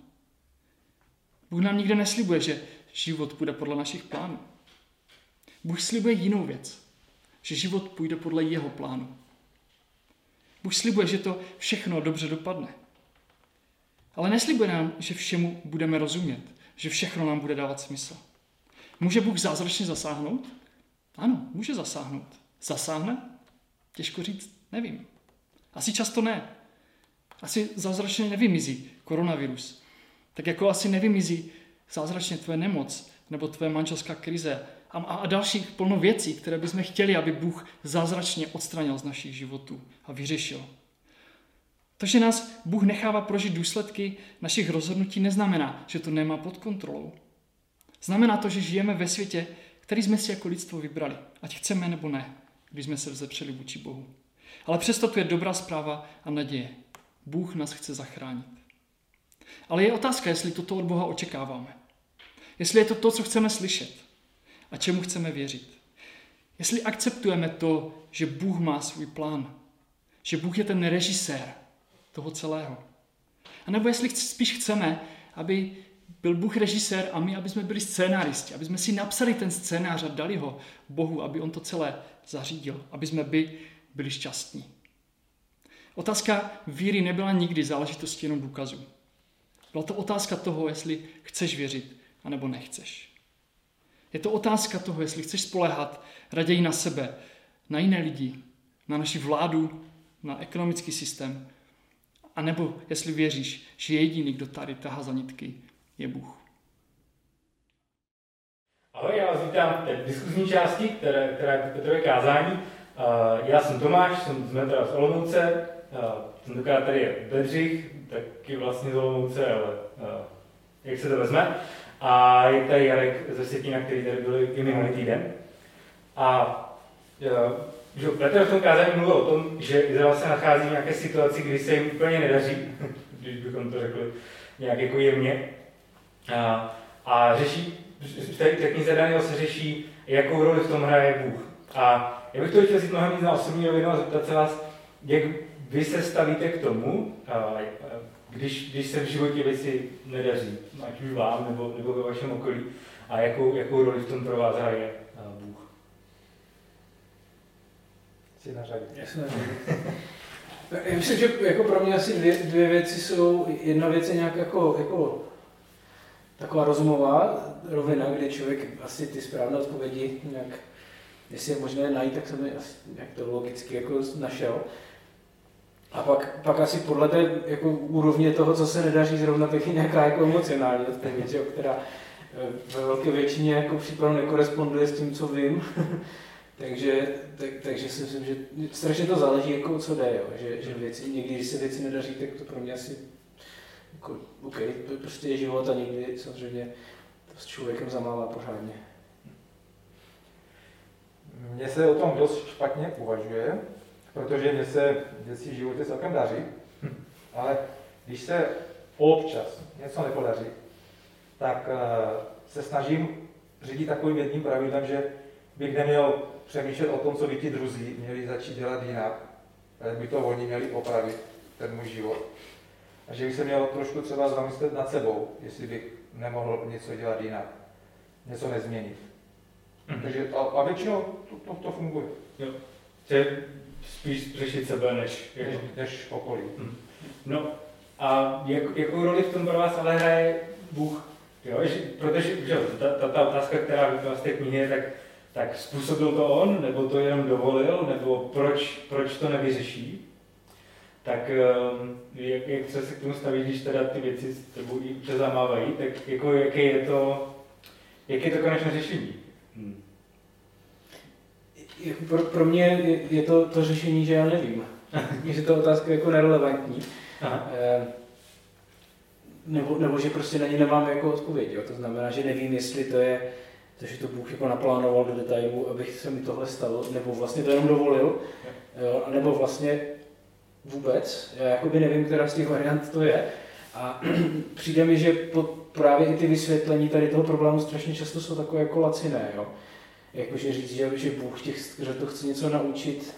Bůh nám nikde neslibuje, že život půjde podle našich plánů. Bůh slibuje jinou věc, že život půjde podle jeho plánu. Bůh slibuje, že to všechno dobře dopadne. Ale neslibuje nám, že všemu budeme rozumět, že všechno nám bude dávat smysl. Může Bůh zázračně zasáhnout? Ano, může zasáhnout. Zasáhne? Těžko říct, nevím. Asi často ne. Asi zázračně nevymizí koronavirus. Tak jako asi nevymizí zázračně tvoje nemoc nebo tvoje manželská krize a dalších plno věcí, které bychom chtěli, aby Bůh zázračně odstranil z našich životů a vyřešil. To, že nás Bůh nechává prožít důsledky našich rozhodnutí, neznamená, že to nemá pod kontrolou. Znamená to, že žijeme ve světě, který jsme si jako lidstvo vybrali, ať chceme nebo ne, když jsme se vzepřeli vůči Bohu. Ale přesto tu je dobrá zpráva a naděje. Bůh nás chce zachránit. Ale je otázka, jestli toto od Boha očekáváme. Jestli je to to, co chceme slyšet a čemu chceme věřit. Jestli akceptujeme to, že Bůh má svůj plán, že Bůh je ten režisér toho celého. A nebo jestli spíš chceme, aby byl Bůh režisér a my, aby jsme byli scénáristi, aby jsme si napsali ten scénář a dali ho Bohu, aby on to celé zařídil, aby jsme byli šťastní. Otázka víry nebyla nikdy záležitostí jenom důkazů. Byla to otázka toho, jestli chceš věřit, anebo nechceš. Je to otázka toho, jestli chceš spoléhat raději na sebe, na jiné lidi, na naši vládu, na ekonomický systém, anebo jestli věříš, že jediný, kdo tady tahá za nitky, je Bůh. Ahoj, já vás vítám v té diskuzní části, která je k Petrově kázání. Já jsem Tomáš, jsme teda z Olomouce, tentokrát tady je Bedřich, taky vlastně z Olomouce, ale jak se to vezme. A je tady Jarek ze Světina, který tady byl i minulý týden. A Petr v tom kázání mluvil o tom, že Izrael se nachází v nějaké situaci, kdy se jim úplně nedaří, když bychom to řekli nějak jako jemně. A řeší, v té knize Daniel se řeší, jakou roli v tom hraje Bůh. A já bych to chtěl říct mnohem víc na osobní rovinu a zeptat se vás, jak vy se stavíte k tomu, když se v životě věci nedaří, ať už vám nebo ve vašem okolí, a jakou roli v tom pro vás hraje Bůh. Jsi na řadě. Já myslím, že jako pro mě asi dvě věci jsou. Jedna věc je nějak jako taková rozumová rovina, kde člověk asi ty správné odpovědi nějak, jestli je možné najít, tak jsem je asi nějak to logicky jako našel. A pak asi podle té jako úrovně toho, co se nedaří zrovna, tak je nějaká jako emocionální odpověď, která ve velké většině jako případů nekoresponduje s tím, co vím. Takže si myslím, že strašně to záleží, jako co jde, jo. Že věci, někdy, když se věci nedaří, tak to pro mě asi jako, OK, to prostě je život a někdy samozřejmě to s člověkem zamává pořádně. Mně se o tom dost špatně uvažuje, protože mně se věci v životě celkem daří, ale když se občas něco nepodaří, tak se snažím řídit takovým jedním pravidlem, že bych neměl přemýšlet o tom, co by ti druzí měli začít dělat jinak, jak by to oni měli opravit, ten můj život. A že bych se měl trošku třeba zamyslet nad sebou, jestli bych nemohl něco dělat jinak, něco nezměnit. Takže a většinou to funguje. Jo. Chce spíš řešit sebe, než okolí. No a jakou roli v tom pro vás ale hraje Bůh? Jo? Protože ta otázka, která vyplývá z té knihy, je tak způsobil to on, nebo to jenom dovolil, nebo proč to nevyřeší? Tak jak se k tomu staví, když teda ty věci s tebou i přezamávají, tak jako jaké je to konečné řešení? Pro mě je to řešení, že já nevím. Že to otázka je jako nerelevantní. Nebo že prostě na ně nemám jako odpověď. Jo? To znamená, že nevím, jestli to je, takže to Bůh jako naplánoval do detailů, abych se mi tohle stalo, nebo vlastně to jenom dovolil, jo, nebo vlastně vůbec. Já jakoby nevím, která z těch variant to je. A přijde mi, že právě i ty vysvětlení tady toho problému strašně často jsou takové jako laciné. Jo. Jakože říct, že Bůh že to chce něco naučit,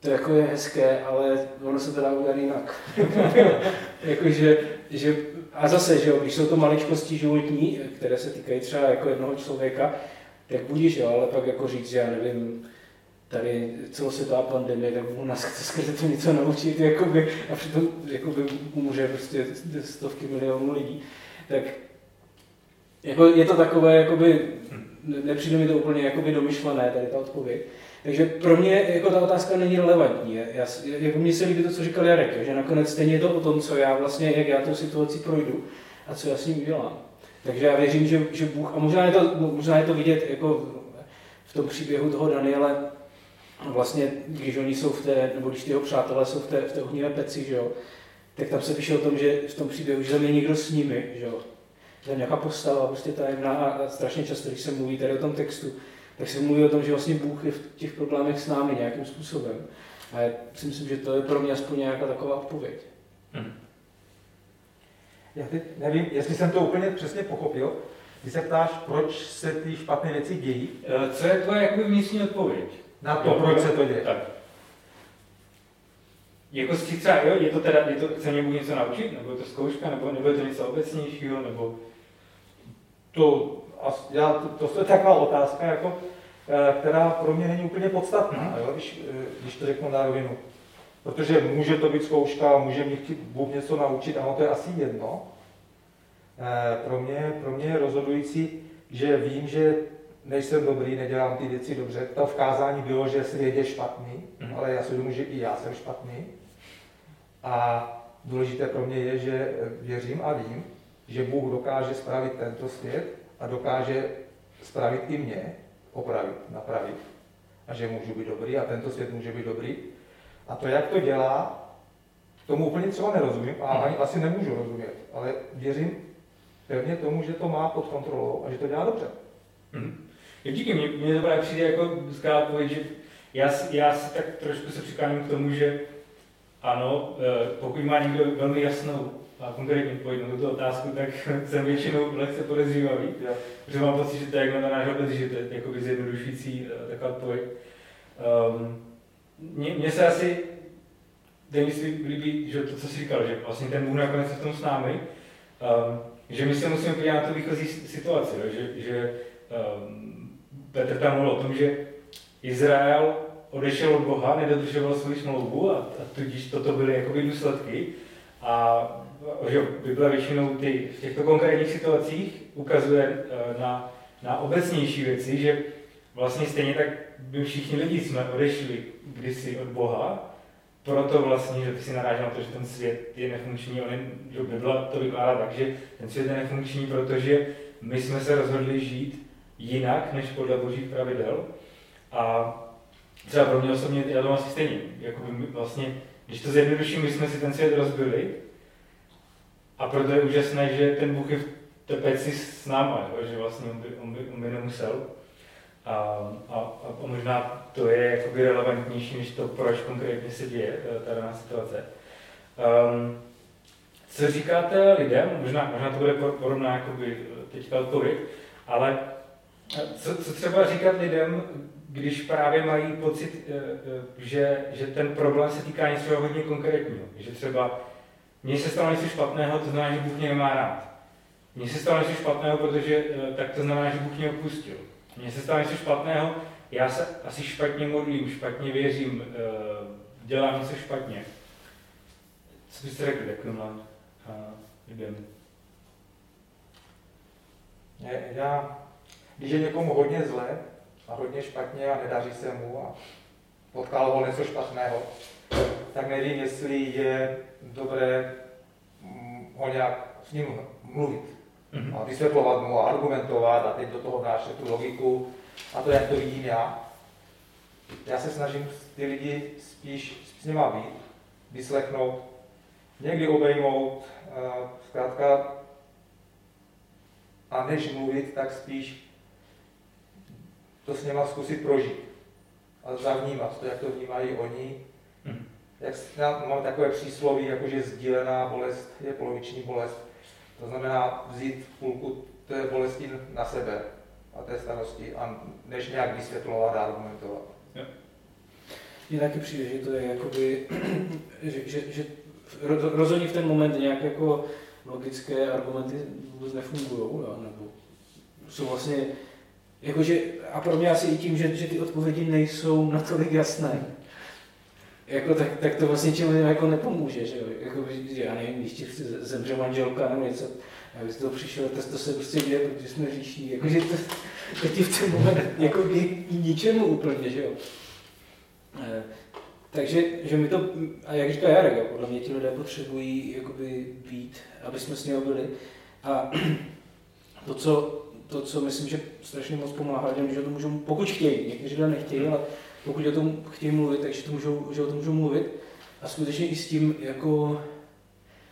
to jako je hezké, ale ono se to dá udělat jinak. A zase, že jo, když jsou to maličkosti životní, které se týkají třeba jako jednoho člověka, tak budíš, jo, ale pak jako říct, že já nevím, tady celosvětová pandemie, tak u nás chce skrze to něco naučit, jakoby, a přitom jakoby umře prostě stovky milionů lidí, tak jako je to takové, jakoby, nepřijde mi to úplně jakoby domyšlené, tady ta odpověď. Takže pro mě jako ta otázka není relevantní. Jako mně se líbí to, co říkal Jarek, že nakonec stejně je to o tom, co já vlastně, jak já tou situaci projdu a co já s ním udělám. Takže já věřím, že Bůh, a možná je to vidět jako v tom příběhu toho Daniele, vlastně, když oni jsou v té, nebo když ty jeho přátelé jsou v té ohnivé peci, že jo, tak tam se píše o tom, že v tom příběhu, že tam je někdo s nimi, že jo. Že tam nějaká postava, prostě tajemná a strašně často, když se mluví tady o tom textu, tak se mluví o tom, že vlastně Bůh je v těch problémech s námi nějakým způsobem. A já si myslím, že to je pro mě aspoň nějaká taková odpověď. Já teď nevím, jestli jsem to úplně přesně pochopil, ty se ptáš, proč se ty špatné věci dějí? Co je tvoje jako vnitřní odpověď? Na to, jo, proč se to děje? Tak. Jako sice, jo, je to teda, chce mě Bůh něco naučit, nebo je to zkouška, nebo je to něco obecnějšího, nebo... To je taková otázka, jako, která pro mě není úplně podstatná, jo, když to řeknu na rovinu. Protože může to být zkouška, může mě chtít Bůh něco naučit, ano, to je asi jedno. Pro mě je rozhodující, že vím, že nejsem dobrý, nedělám ty věci dobře. To v kázání bylo, že svět je špatný, ale já si uvědomuji, že i já jsem špatný. A důležité pro mě je, že věřím a vím, že Bůh dokáže spravit tento svět a dokáže spravit i mě, opravit, napravit. A že můžu být dobrý a tento svět může být dobrý. A to, jak to dělá, tomu úplně třeba nerozumím a ani asi nemůžu rozumět, ale věřím pevně tomu, že to má pod kontrolou a že to dělá dobře. Díky, mně to právě přijde jako zkrát odpověď, že já si tak trošku se přikláním k tomu, že ano, pokud má někdo velmi jasnou a konkrétní odpověď na tuto otázku, tak jsem většinou lehce podezřívavý, protože mám pocit, že to je jak na náš obecně, že to je jakoby zjednodušující taková odpověď. Mně se asi líbí, že to, co jsi říkal, že vlastně ten Bůh nakonec je v tom s námi, že my se musíme podívat na tu výchozí situaci, že Petr tam mluvil o tom, že Izrael odešel od Boha, nedodržoval svou smlouvu a tudíž toto byly jakoby důsledky a že Bible většinou v těchto konkrétních situacích ukazuje na obecnější věci, že vlastně stejně tak my všichni lidi jsme odešli kdysi od Boha, proto vlastně, že ty si narážel na to, že ten svět je nefunkční, Bible to vykládá tak, že ten svět je nefunkční, protože my jsme se rozhodli žít jinak než podle božích pravidel a třeba pro mě osobně, já to mám asi stejně, jakoby vlastně, když to zjednoduším, my jsme si ten svět rozbili a proto je úžasné, že ten Bůh je v té peci s náma, jako, že vlastně on by nemusel a možná to je jakoby relevantnější, než to, proč konkrétně se děje ta daná situace. Co říkáte lidem, možná to bude podobná jakoby teďka odpověď, ale co třeba říkat lidem, když právě mají pocit, že ten problém se týká něčeho hodně konkrétního? Že třeba mně se stalo něco špatného, to znamená, že Bůh mě nemá rád. Mně se stalo něco špatného, protože tak to znamená, že Bůh mě opustil. Mně se stalo něco špatného, já se asi špatně modlím, špatně věřím, dělám něco špatně. Co byste řekli takovýmhle lidem? Když je někomu hodně zle a hodně špatně a nedaří se mu a potkalo ho něco špatného, tak nevím, jestli je dobré ho nějak s ním mluvit a vysvětlovat mu a argumentovat a teď do toho vnášet tu logiku a to, jak to vidím já. Já se snažím ty lidi spíš s nima být, vyslechnout, někdy obejmout, zkrátka a než mluvit, tak spíš to s něma zkusit prožít a zavnímat to, jak to vnímají oni. Mám takové přísloví, jako že sdílená bolest je poloviční bolest. To znamená vzít půlku té bolesti na sebe a té starosti, a než nějak vysvětlovat a argumentovat. Mně taky přijde, že to je jakoby, že rozhodně v ten moment nějak jako logické argumenty vůbec nefungují, nebo jsou vlastně, jakože, a pro mě asi i tím, že ty odpovědi nejsou natolik jasné, jako, tak to vlastně čemu jako nepomůže, že jo, jako, že já nevím, když ti zemře manželka nebo něco, aby jsi toho přišel, to se prostě děje, protože jsme říší, jakože to ti v ten moment jako ničemu úplně, že jo. Takže že mi to, a jak říká Jarek, podle mě ti lidé potřebují jakoby být, aby jsme s něho byli. A to, co myslím, že strašně moc pomáhá lidem, že to můžou, pokud chtějí, někteří lidé nechtějí, ale pokud o tom chtějí mluvit, takže že o tom můžou mluvit. A skutečně i s tím, jako,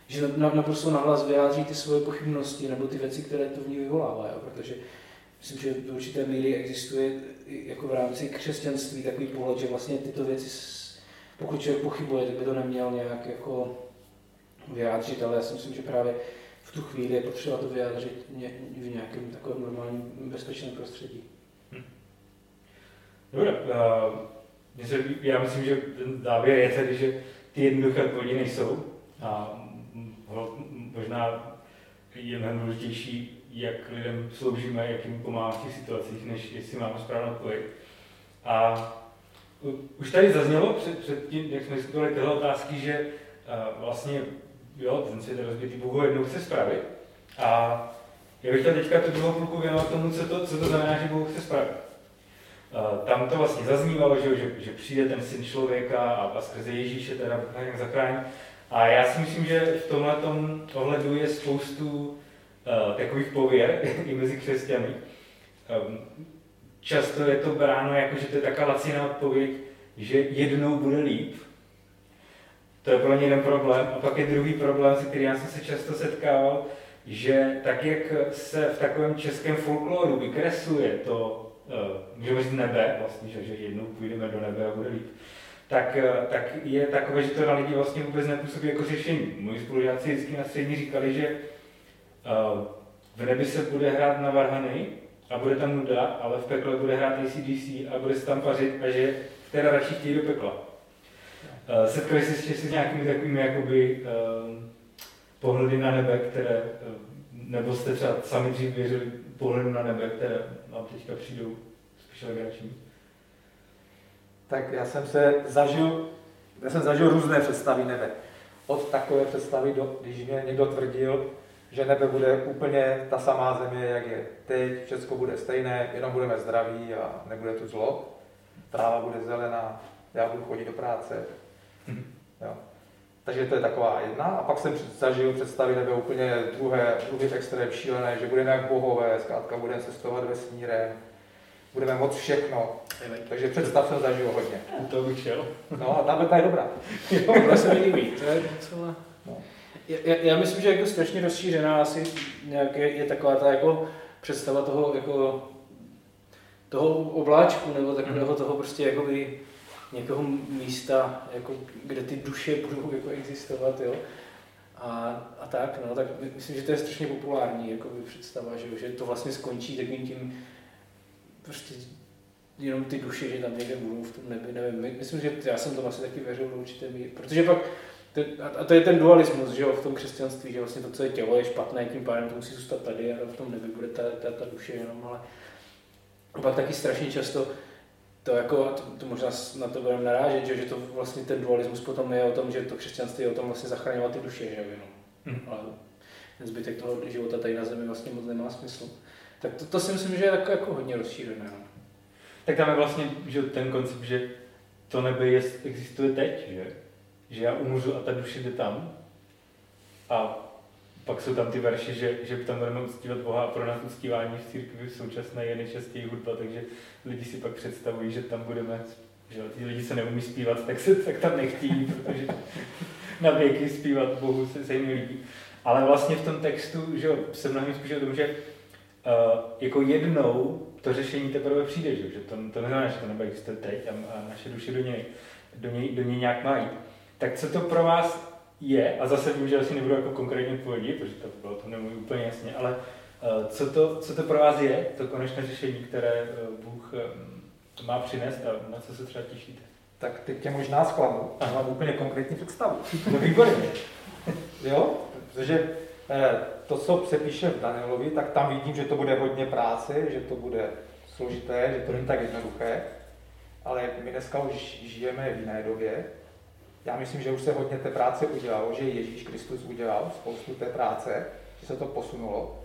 že naprosto nahlas vyjádří ty svoje pochybnosti nebo ty věci, které to v ní vyvolává. Jo? Protože myslím, že do určité míry existuje jako v rámci křesťanství takový pohled, že vlastně tyto věci, pokud člověk pochybuje, tak by to neměl nějak jako vyjádřit, ale já si myslím, že právě v tu chvíli je potřeba to vyjádřit v nějakém takovém normálním bezpečném prostředí. Dobře, já myslím, že ten závěr je tedy, že ty jednoduché odpovědi nejsou a možná je mnohem důležitější, jak lidem sloužíme, jak jim pomáháme v těch situacích, než jestli máme správnou odpověď. A už tady zaznělo předtím, jak jsme diskutovali tyhle otázky, že vlastně jo, ten svět rozbitý, Bůh ho jednou chce spravit. A já bych chtěl teďka tu druhou půlku věnovat tomu, co to znamená, že Bůh chce spravit. Tam to vlastně zaznívalo, že přijde ten syn člověka a skrze Ježíše teda nějak zachrání. A já si myslím, že v tomhletom ohledu je spoustu takových pověr i mezi křesťany. Často je to bráno jako, že to je taková laciná odpověď, že jednou bude líp. To je pro ně jeden problém. A pak je druhý problém, se kterým já jsem se často setkával, že tak, jak se v takovém českém folkloru vykresluje to, můžeme říct nebe, vlastně, že jednou půjdeme do nebe a bude líp, tak je takové, že to na lidi vlastně vůbec nepůsobí jako řešení. Moji spolužáci vždycky na střední říkali, že v nebi se bude hrát na varhany a bude tam nuda, ale v pekle bude hrát AC/DC a bude se tam pařit a že teda radši chtějí do pekla. Setkali se ještě s nějakými takovými jakoby pohledy na nebe, které, nebo jste třeba sami dřív věřili pohledu na nebe, které vám teďka přijdou spíš legrační? Tak já jsem zažil různé představy nebe. Od takové představy, když mě někdo tvrdil, že nebe bude úplně ta samá země, jak je teď, všechno bude stejné, jenom budeme zdraví a nebude tu zlo, tráva bude zelená, já budu chodit do práce. Jo. Takže to je taková jedna. A pak jsem zažil představy nebe úplně druhý extrém šílené, že budeme jak bohové, zkrátka budeme cestovat vesmírem, budeme moc všechno. Takže představ jsem zažil hodně. To bych šel. No a ta je dobrá. To se mi líbí. Já myslím, že jako strašně rozšířená asi nějaké je taková ta jako představa toho jako toho obláčku nebo takového toho prostě jakoby nějakého místa, jako, kde ty duše budou jako existovat, jo. A tak, no, tak myslím, že to je strašně populární jako představa, že to vlastně skončí takovým tím, prostě jenom ty duše, že tam někde budou v tom nebi, nevím. Myslím, že já jsem tam asi taky věřil do určité míry, protože pak, a to je ten dualismus, že jo, v tom křesťanství, že vlastně to, co je tělo, je špatné, tím pádem to musí zůstat tady a v tom nebi bude ta duše jenom, ale pak taky strašně často to jako, to možná na to budeme narážet, že to vlastně ten dualismus potom je o tom, že to křesťanství je o tom vlastně zachraňovat ty duše, že jo, jenom. Ale ten zbytek toho života tady na zemi vlastně moc nemá smysl. Tak to si myslím, že je jako hodně rozšířené. Tak tam je vlastně, že ten koncept, že to nebe existuje teď, že já umřu a ta duše jde tam. A pak jsou tam ty verše, že tam budeme uctívat Boha a pro nás uctívání v církvi současné je nejčastěji hudba, takže lidi si pak představují, že tam budeme, že ty lidi se neumí zpívat, tak tam nechtějí, protože na věky zpívat Bohu se jim líbí. Ale vlastně v tom textu, že se mnohem spíš o tom, že jako jednou to řešení teprve přijde, že to neznamená, že to nebe existuje teď a naše duše do něj nějak mají. Tak co to pro vás je, a zase vím, že asi nebudu jako konkrétně odpovědět, protože to bylo to nemůžu úplně jasně, ale co to pro vás je, to konečné řešení, které Bůh má přinést a na co se třeba těšíte? Tak teď tě možná zklamu, ale mám úplně konkrétní představu. No výborně. Jo, protože to, co se píše v Danielovi, tak tam vidím, že to bude hodně práce, že to bude složité, že to není tak jednoduché, ale my dneska už žijeme v jiné době. Já myslím, že už se hodně té práce udělalo, že Ježíš Kristus udělal spoustu té práce, že se to posunulo.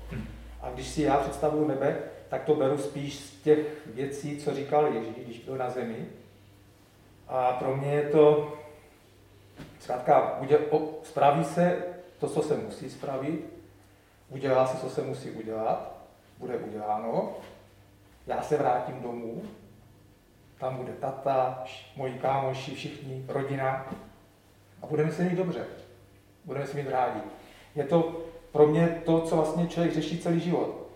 A když si já představuji nebe, tak to beru spíš z těch věcí, co říkal Ježíš, když byl na zemi. A pro mě je to, zkrátka, spraví se to, co se musí spravit, udělá se, co se musí udělat, bude uděláno, já se vrátím domů tam bude tata, moji kámoši, všichni, rodina. A budeme se mít dobře, budeme se mít rádi. Je to pro mě to, co vlastně člověk řeší celý život.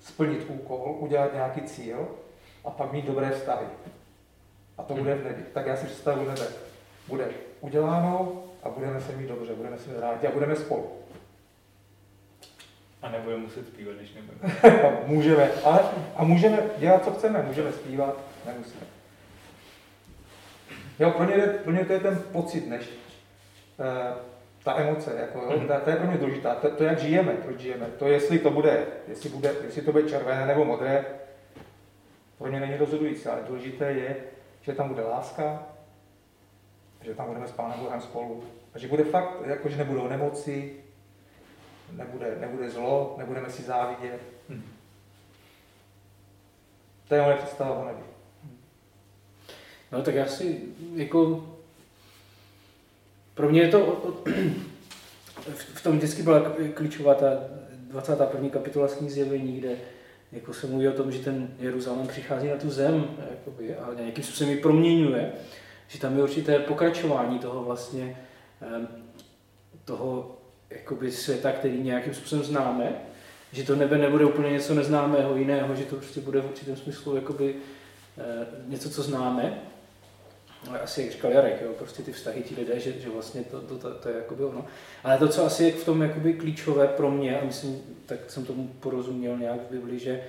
Splnit úkol, udělat nějaký cíl a pak mít dobré vztahy. A to bude v nebi. Tak já si představuji nebe. Bude uděláno a budeme se mít dobře, budeme se mít rádi a budeme spolu. A nebudeme muset zpívat, než nebudeme. Můžeme, ale a můžeme dělat, co chceme. Můžeme zpívat, nemusíme. Jo, pro mě to je ten pocit, než ta emoce, jako, jo, to je pro mě důležitá. To, jak žijeme, proč žijeme. To, jestli to bude, jestli to bude červené nebo modré, pro mě není rozhodující, ale důležité je, že tam bude láska, že tam budeme s Pánem Bohem spolu. A že bude fakt, jako, že nebudou nemoci, nebude zlo, nebudeme si závidět. To je moje představa o nebi. No tak já si, jako, pro mě je to, v tom vždycky byla klíčová ta 21. kapitola z knihy Zjevení, kde jako se mluví o tom, že ten Jeruzalém přichází na tu zem, jakoby, ale nějakým způsobem ji proměňuje, že tam je určité pokračování toho vlastně, toho jakoby světa, který nějakým způsobem známe, že to nebe nebude úplně něco neznámého, jiného, že to prostě bude v určitém smyslu jakoby něco, co známe. Ale asi, jak říkal Jarek, jo, prostě ty vztahy, ti lidé, že vlastně to je jakoby ono. Ale to, co asi je v tom jakoby klíčové pro mě, a myslím, tak jsem tomu porozuměl nějak v Bibli, že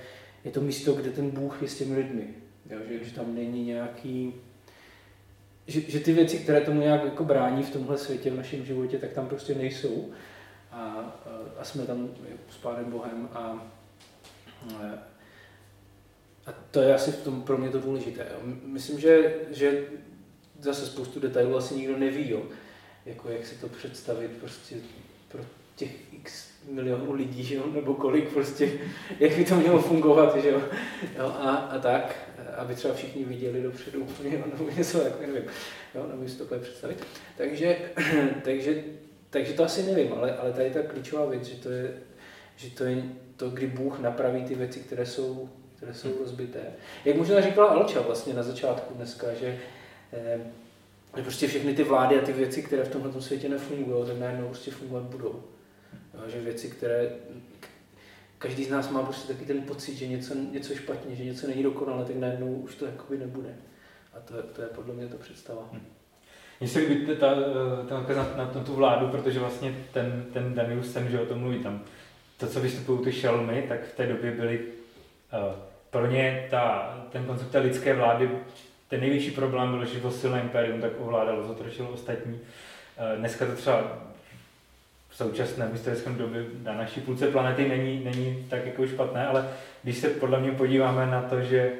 je to místo, kde ten Bůh je s těmi lidmi. Jo, že tam není nějaký... Že ty věci, které tomu nějak jako brání v tomhle světě, v našem životě, tak tam prostě nejsou. A jsme tam s Pánem Bohem a to je asi v tom pro mě to důležité. Jo. Myslím, že zase spoustu detailů asi nikdo neví, jo. Jako jak si to představit prostě pro těch x milionů lidí, že jo, nebo kolik prostě, jak by to mělo fungovat, že jo, a tak, aby třeba všichni viděli dopředu úplně, jo, nebo něco, jako nevím, jo, nebo si to představit. Takže to asi nevím, ale tady ta klíčová věc, že to je to, kdy Bůh napraví ty věci, které jsou rozbité. Jak možná říkala Alča vlastně na začátku dneska, že prostě všechny ty vlády a ty věci, které v tomto světě nefungují, tak najednou prostě fungovat budou. Jo, že věci, které... Každý z nás má prostě taky ten pocit, že něco je špatně, že něco není dokonalé, tak najednou už to jakoby nebude. A to je podle mě to představa. Mně se líbí na tu vládu, protože vlastně ten Daniel sem, že o tom mluví tam. To, co vystupují ty šelmy, tak v té době byly... Pro ně ten koncept té lidské vlády, ten největší problém byl, že to silné imperium tak ovládalo, zotročilo ostatní. Dneska to třeba v současném historickém době na naší půlce planety není tak jako špatné, ale když se podle mě podíváme na to, že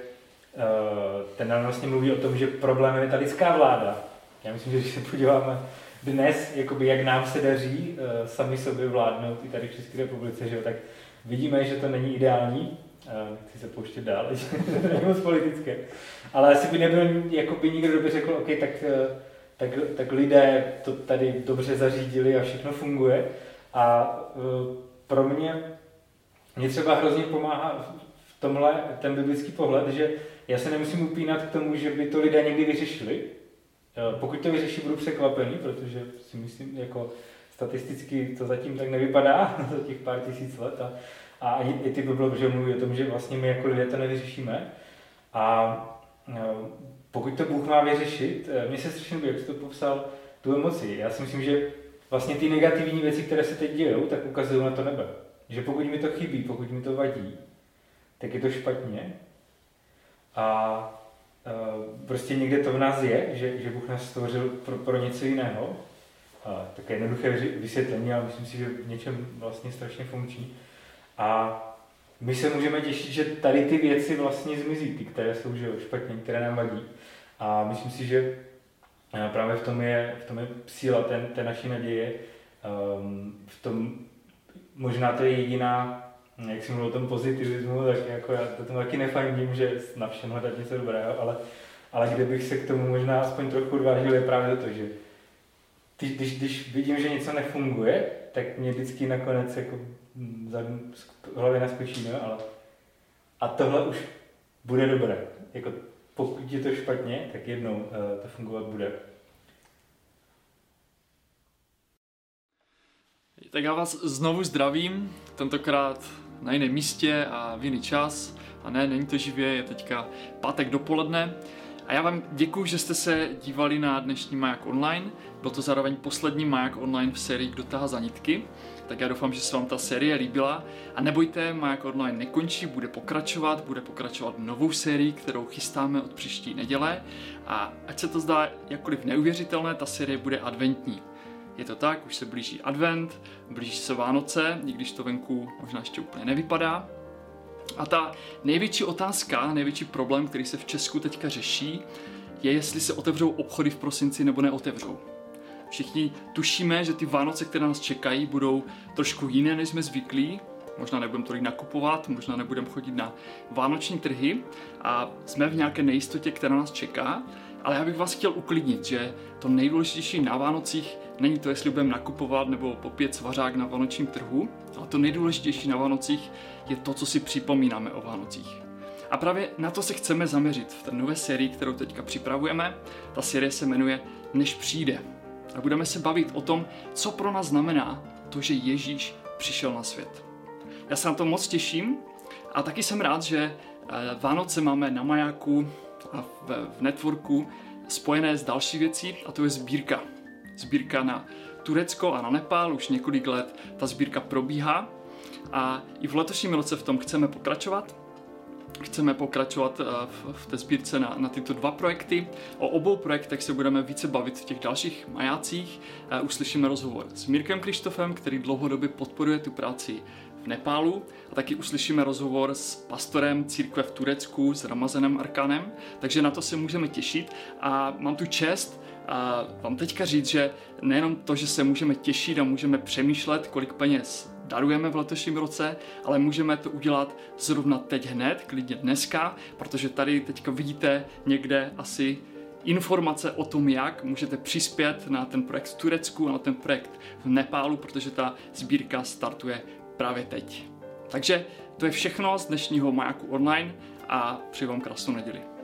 ten vlastně mluví o tom, že problémem je ta lidská vláda. Já myslím, že když se podíváme dnes, jakoby jak nám se daří sami sobě vládnout i tady v České republice, že jo, tak vidíme, že to není ideální. Chci se pouštět dál, nemoc politické. Ale asi by nebyl jakoby nikdo, kdo by řekl, OK, tak lidé to tady dobře zařídili a všechno funguje. A pro mě třeba hrozně pomáhá v tomhle ten biblický pohled, že já se nemusím upínat k tomu, že by to lidé někdy vyřešili. Pokud to vyřeší, budu překvapený, protože si myslím, jako statisticky to zatím tak nevypadá za těch pár tisíc let. A i ty Bible, že mluví o tom, že vlastně my jako lidé to nevyřešíme. A pokud to Bůh má vyřešit, mně se strašně líbí, jak jsi to popsal, tu emoci. Já si myslím, že vlastně ty negativní věci, které se teď dějou, tak ukazují na to nebe. Že pokud mi to chybí, pokud mi to vadí, tak je to špatně. A prostě někde to v nás je, že Bůh nás stvořil pro něco jiného. Také jednoduché vysvětlení, ale myslím si, že v něčem vlastně strašně funkční. A my se můžeme těšit, že tady ty věci vlastně zmizí, ty, které jsou špatně, které nám vadí. A myslím si, že právě v tom je síla té naší naděje. V tom možná to je jediná, jak jsem mluvil o tom pozitivismu, tak jako já to taky nefandím, že na všem hledat něco dobrého, ale kde bych se k tomu možná aspoň trochu odvážil, je právě to, že když vidím, že něco nefunguje, tak mě vždycky nakonec jako v hlavě naskočíme, ale a tohle už bude dobré. Jako pokud je to špatně, tak jednou to fungovat bude. Tak já vás znovu zdravím, tentokrát na jiném místě a v jiný čas. A ne, není to živě, je teďka pátek dopoledne. A já vám děkuji, že jste se dívali na dnešní Majak online. Byl to zároveň poslední Majak online v sérii Kdo tahá za nitky. Tak já doufám, že se vám ta série líbila. A nebojte, Majak online nekončí, bude pokračovat novou sérii, kterou chystáme od příští neděle. A ať se to zdá jakkoliv neuvěřitelné, ta série bude adventní. Je to tak, už se blíží advent, blíží se Vánoce, i když to venku možná ještě úplně nevypadá. A ta největší otázka, největší problém, který se v Česku teďka řeší, je, jestli se otevřou obchody v prosinci nebo neotevřou. Všichni tušíme, že ty Vánoce, které nás čekají, budou trošku jiné, než jsme zvyklí. Možná nebudeme tolik nakupovat, možná nebudeme chodit na vánoční trhy a jsme v nějaké nejistotě, která nás čeká. Ale já bych vás chtěl uklidnit, že to nejdůležitější na Vánocích není to, jestli budeme nakupovat nebo popít svařák na vánočním trhu, ale to nejdůležitější na Vánocích je to, co si připomínáme o Vánocích. A právě na to se chceme zaměřit v té nové sérii, kterou teďka připravujeme. Ta série se jmenuje Než přijde. A budeme se bavit o tom, co pro nás znamená to, že Ježíš přišel na svět. Já se na to moc těším a taky jsem rád, že Vánoce máme na Majáku a v networku spojené s další věcí, a to je sbírka. Sbírka na Turecko a na Nepál, už několik let ta sbírka probíhá a i v letošním roce v tom chceme pokračovat. Chceme pokračovat v té sbírce na tyto dva projekty. O obou projektech se budeme více bavit v těch dalších majácích. Uslyšíme rozhovor s Mírkem Kristofem, který dlouhodobě podporuje tu práci v Nepálu. A taky uslyšíme rozhovor s pastorem církve v Turecku, s Ramazanem Arkanem. Takže na to se můžeme těšit. A mám tu čest vám teďka říct, že nejenom to, že se můžeme těšit a můžeme přemýšlet, kolik peněz darujeme v letošním roce, ale můžeme to udělat zrovna teď hned, klidně dneska, protože tady teďka vidíte někde asi informace o tom, jak můžete přispět na ten projekt v Turecku a na ten projekt v Nepálu, protože ta sbírka startuje právě teď. Takže to je všechno z dnešního Majáku online a přeji vám krásnou neděli.